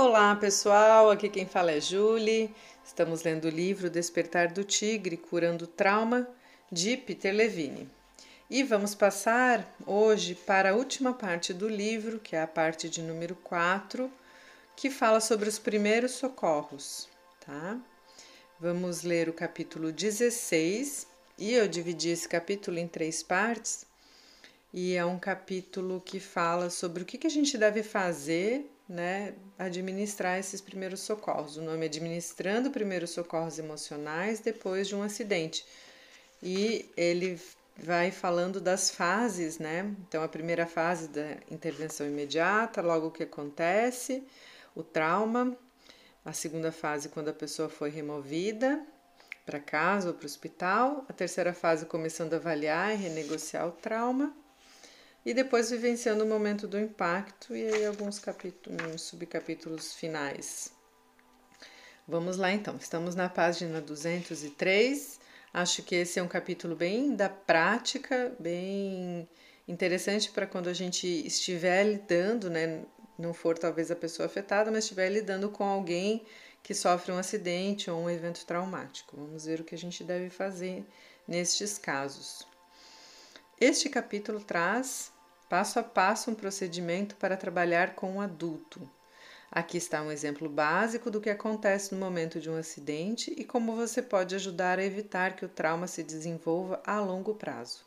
Olá pessoal, aqui quem fala é Julie. Estamos lendo o livro Despertar do Tigre, Curando o Trauma, de Peter Levine. E vamos passar hoje para a última parte do livro, que é a parte de número 4, que fala sobre os primeiros socorros, tá? Vamos ler o capítulo 16, e eu dividi esse capítulo em 3 partes, e é um capítulo que fala sobre o que a gente deve fazer, né, administrar esses primeiros socorros. O nome é Administrando Primeiros Socorros Emocionais Depois de um Acidente. E ele vai falando das fases, né? Então, a primeira fase da intervenção imediata, logo o que acontece, o trauma. A segunda fase, quando a pessoa foi removida para casa ou para o hospital. A terceira fase, começando a avaliar e renegociar o trauma. E depois vivenciando o momento do impacto e aí alguns subcapítulos finais. Vamos lá então, estamos na página 203. Acho que esse é um capítulo bem da prática, bem interessante para quando a gente estiver lidando, né? Não for talvez a pessoa afetada, mas estiver lidando com alguém que sofre um acidente ou um evento traumático. Vamos ver o que a gente deve fazer nestes casos. Este capítulo traz, passo a passo, um procedimento para trabalhar com um adulto. Aqui está um exemplo básico do que acontece no momento de um acidente e como você pode ajudar a evitar que o trauma se desenvolva a longo prazo.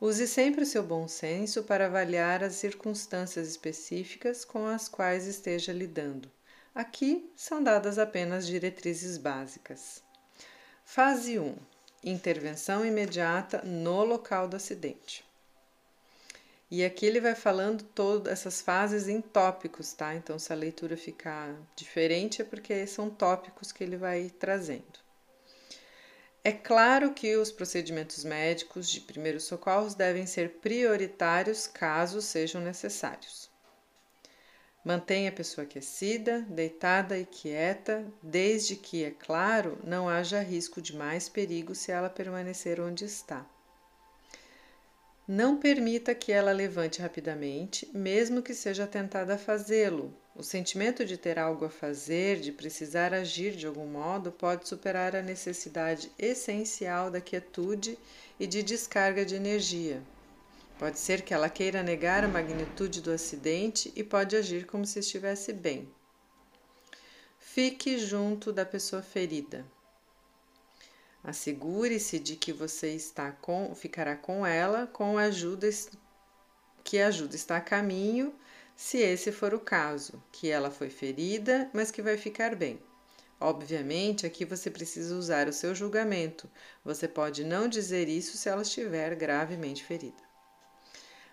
Use sempre o seu bom senso para avaliar as circunstâncias específicas com as quais esteja lidando. Aqui são dadas apenas diretrizes básicas. Fase 1. Intervenção imediata no local do acidente. E aqui ele vai falando todas essas fases em tópicos, tá? Então, se a leitura ficar diferente é porque são tópicos que ele vai trazendo. É claro que os procedimentos médicos de primeiros socorros devem ser prioritários caso sejam necessários. Mantenha a pessoa aquecida, deitada e quieta, desde que, é claro, não haja risco de mais perigo se ela permanecer onde está. Não permita que ela levante rapidamente, mesmo que seja tentada a fazê-lo. O sentimento de ter algo a fazer, de precisar agir de algum modo, pode superar a necessidade essencial da quietude e de descarga de energia. Pode ser que ela queira negar a magnitude do acidente e pode agir como se estivesse bem. Fique junto da pessoa ferida. Assegure-se de que você ficará com ela que a ajuda está a caminho, se esse for o caso, que ela foi ferida, mas que vai ficar bem. Obviamente, aqui você precisa usar o seu julgamento. Você pode não dizer isso se ela estiver gravemente ferida.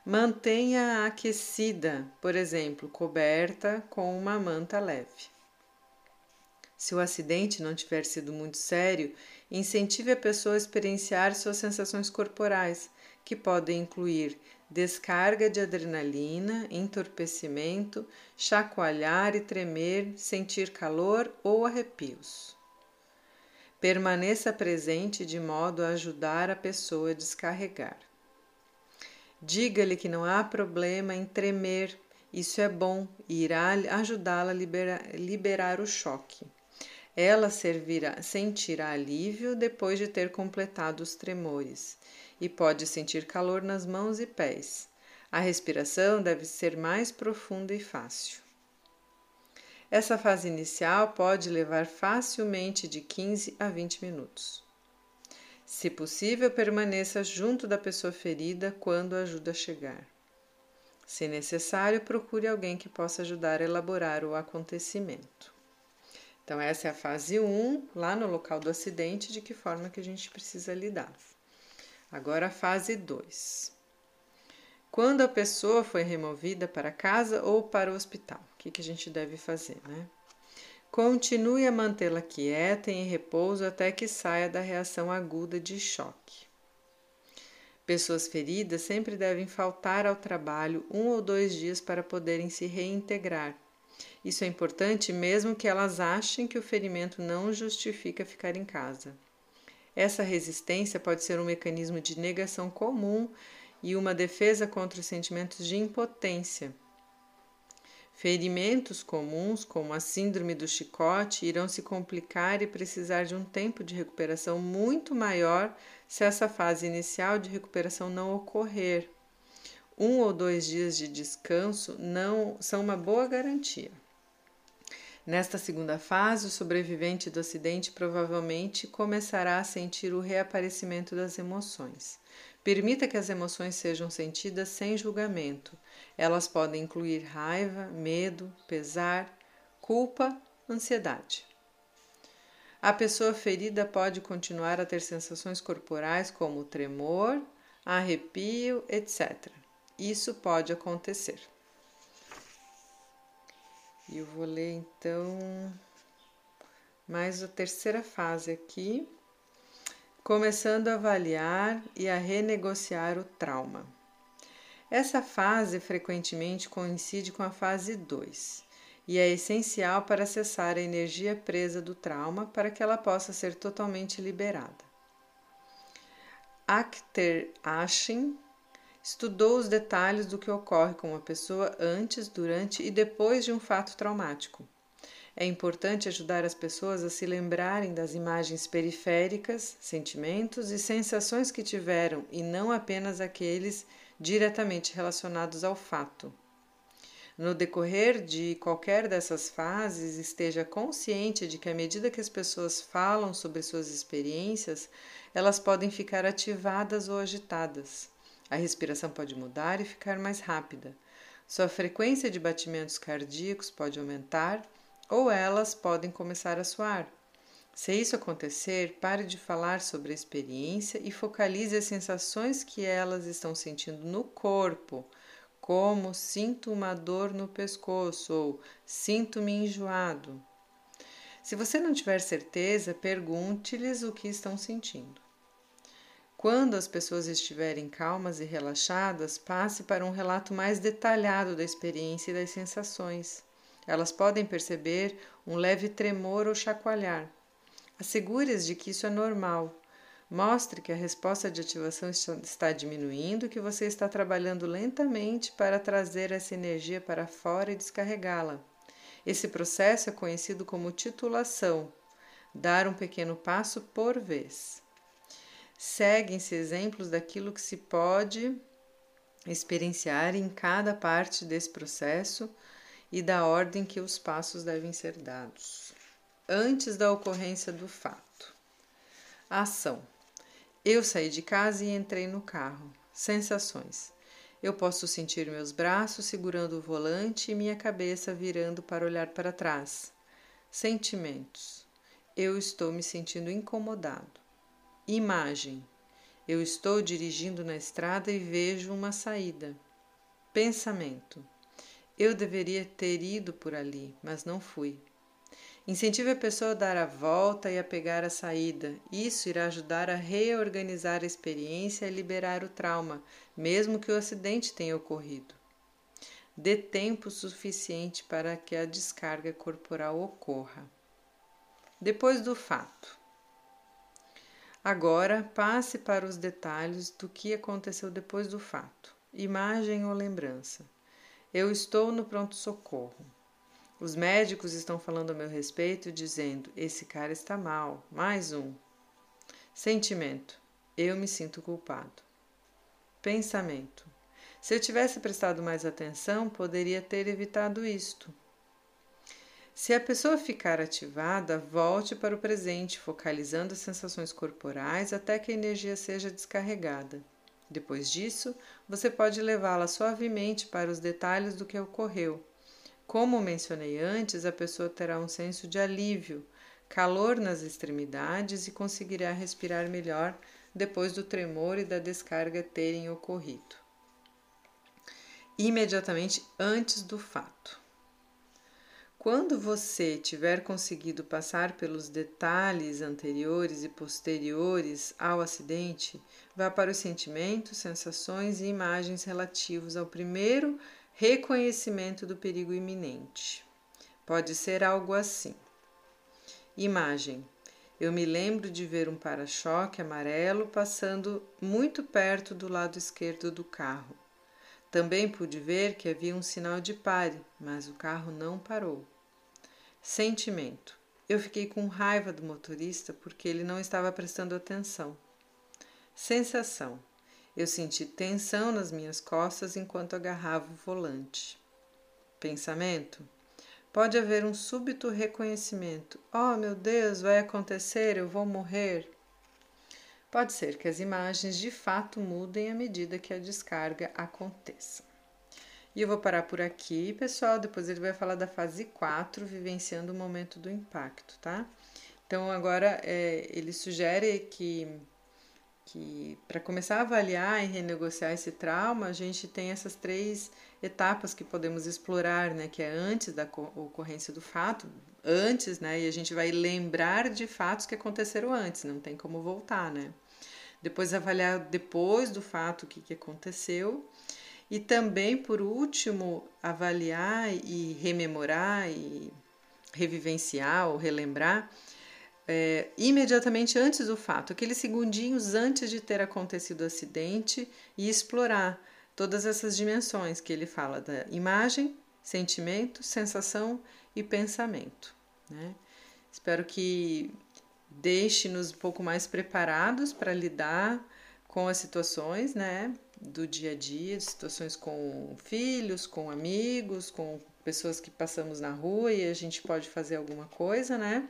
Mantenha-a aquecida, por exemplo, coberta com uma manta leve. Se o acidente não tiver sido muito sério, incentive a pessoa a experienciar suas sensações corporais, que podem incluir descarga de adrenalina, entorpecimento, chacoalhar e tremer, sentir calor ou arrepios. Permaneça presente de modo a ajudar a pessoa a descarregar. Diga-lhe que não há problema em tremer, isso é bom e irá ajudá-la a liberar o choque. Ela sentirá alívio depois de ter completado os tremores e pode sentir calor nas mãos e pés. A respiração deve ser mais profunda e fácil. Essa fase inicial pode levar facilmente de 15 a 20 minutos. Se possível, permaneça junto da pessoa ferida quando a ajuda chegar. Se necessário, procure alguém que possa ajudar a elaborar o acontecimento. Então, essa é a fase 1, lá no local do acidente, de que forma que a gente precisa lidar. Agora, a fase 2. Quando a pessoa foi removida para casa ou para o hospital, o que a gente deve fazer, né? Continue a mantê-la quieta e em repouso até que saia da reação aguda de choque. Pessoas feridas sempre devem faltar ao trabalho 1 ou 2 dias para poderem se reintegrar. Isso é importante mesmo que elas achem que o ferimento não justifica ficar em casa. Essa resistência pode ser um mecanismo de negação comum e uma defesa contra os sentimentos de impotência. Ferimentos comuns, como a síndrome do chicote, irão se complicar e precisar de um tempo de recuperação muito maior se essa fase inicial de recuperação não ocorrer. 1 ou 2 dias de descanso não são uma boa garantia. Nesta segunda fase, o sobrevivente do acidente provavelmente começará a sentir o reaparecimento das emoções. Permita que as emoções sejam sentidas sem julgamento. Elas podem incluir raiva, medo, pesar, culpa, ansiedade. A pessoa ferida pode continuar a ter sensações corporais como tremor, arrepio, etc. Isso pode acontecer. E eu vou ler então mais a terceira fase aqui, começando a avaliar e a renegociar o trauma. Essa fase frequentemente coincide com a fase 2 e é essencial para acessar a energia presa do trauma para que ela possa ser totalmente liberada. Akhter Aschen estudou os detalhes do que ocorre com uma pessoa antes, durante e depois de um fato traumático. É importante ajudar as pessoas a se lembrarem das imagens periféricas, sentimentos e sensações que tiveram e não apenas aqueles diretamente relacionados ao fato. No decorrer de qualquer dessas fases, esteja consciente de que à medida que as pessoas falam sobre suas experiências, elas podem ficar ativadas ou agitadas. A respiração pode mudar e ficar mais rápida. Sua frequência de batimentos cardíacos pode aumentar ou elas podem começar a suar. Se isso acontecer, pare de falar sobre a experiência e focalize as sensações que elas estão sentindo no corpo, como sinto uma dor no pescoço ou sinto-me enjoado. Se você não tiver certeza, pergunte-lhes o que estão sentindo. Quando as pessoas estiverem calmas e relaxadas, passe para um relato mais detalhado da experiência e das sensações. Elas podem perceber um leve tremor ou chacoalhar. Assegure-as de que isso é normal. Mostre que a resposta de ativação está diminuindo e que você está trabalhando lentamente para trazer essa energia para fora e descarregá-la. Esse processo é conhecido como titulação, dar um pequeno passo por vez. Seguem-se exemplos daquilo que se pode experienciar em cada parte desse processo e da ordem que os passos devem ser dados. Antes da ocorrência do fato. Ação. Eu saí de casa e entrei no carro. Sensações. Eu posso sentir meus braços segurando o volante e minha cabeça virando para olhar para trás. Sentimentos. Eu estou me sentindo incomodado. Imagem. Eu estou dirigindo na estrada e vejo uma saída. Pensamento. Eu deveria ter ido por ali, mas não fui. Incentive a pessoa a dar a volta e a pegar a saída. Isso irá ajudar a reorganizar a experiência e liberar o trauma, mesmo que o acidente tenha ocorrido. Dê tempo suficiente para que a descarga corporal ocorra. Depois do fato. Agora, passe para os detalhes do que aconteceu depois do fato, imagem ou lembrança. Eu estou no pronto-socorro. Os médicos estão falando a meu respeito, dizendo, esse cara está mal, mais um. Sentimento, eu me sinto culpado. Pensamento, se eu tivesse prestado mais atenção, poderia ter evitado isto. Se a pessoa ficar ativada, volte para o presente, focalizando as sensações corporais até que a energia seja descarregada. Depois disso, você pode levá-la suavemente para os detalhes do que ocorreu. Como mencionei antes, a pessoa terá um senso de alívio, calor nas extremidades e conseguirá respirar melhor depois do tremor e da descarga terem ocorrido. Imediatamente antes do fato. Quando você tiver conseguido passar pelos detalhes anteriores e posteriores ao acidente, vá para os sentimentos, sensações e imagens relativos ao primeiro reconhecimento do perigo iminente. Pode ser algo assim. Imagem. Eu me lembro de ver um para-choque amarelo passando muito perto do lado esquerdo do carro. Também pude ver que havia um sinal de pare, mas o carro não parou. Sentimento. Eu fiquei com raiva do motorista porque ele não estava prestando atenção. Sensação. Eu senti tensão nas minhas costas enquanto agarrava o volante. Pensamento. Pode haver um súbito reconhecimento. Oh, meu Deus, vai acontecer, eu vou morrer. Pode ser que as imagens de fato mudem à medida que a descarga aconteça. E eu vou parar por aqui, pessoal. Depois ele vai falar da fase 4, vivenciando o momento do impacto, tá? Então, agora ele sugere que para começar a avaliar e renegociar esse trauma, a gente tem essas 3 etapas que podemos explorar, né? Que é antes da ocorrência do fato, antes, né? E a gente vai lembrar de fatos que aconteceram antes, não tem como voltar, né? Depois avaliar depois do fato o que aconteceu. E também, por último, avaliar e rememorar e revivenciar ou relembrar imediatamente antes do fato, aqueles segundinhos antes de ter acontecido o acidente, e explorar todas essas dimensões que ele fala da imagem, sentimento, sensação e pensamento, né? Espero que deixe-nos um pouco mais preparados para lidar com as situações, né, do dia a dia, situações com filhos, com amigos, com pessoas que passamos na rua e a gente pode fazer alguma coisa, né,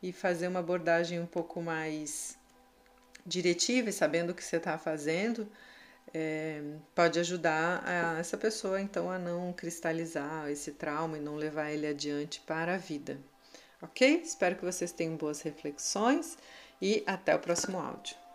e fazer uma abordagem um pouco mais diretiva e sabendo o que você está fazendo, pode ajudar essa pessoa, então, a não cristalizar esse trauma e não levar ele adiante para a vida, ok? Espero que vocês tenham boas reflexões e até o próximo áudio.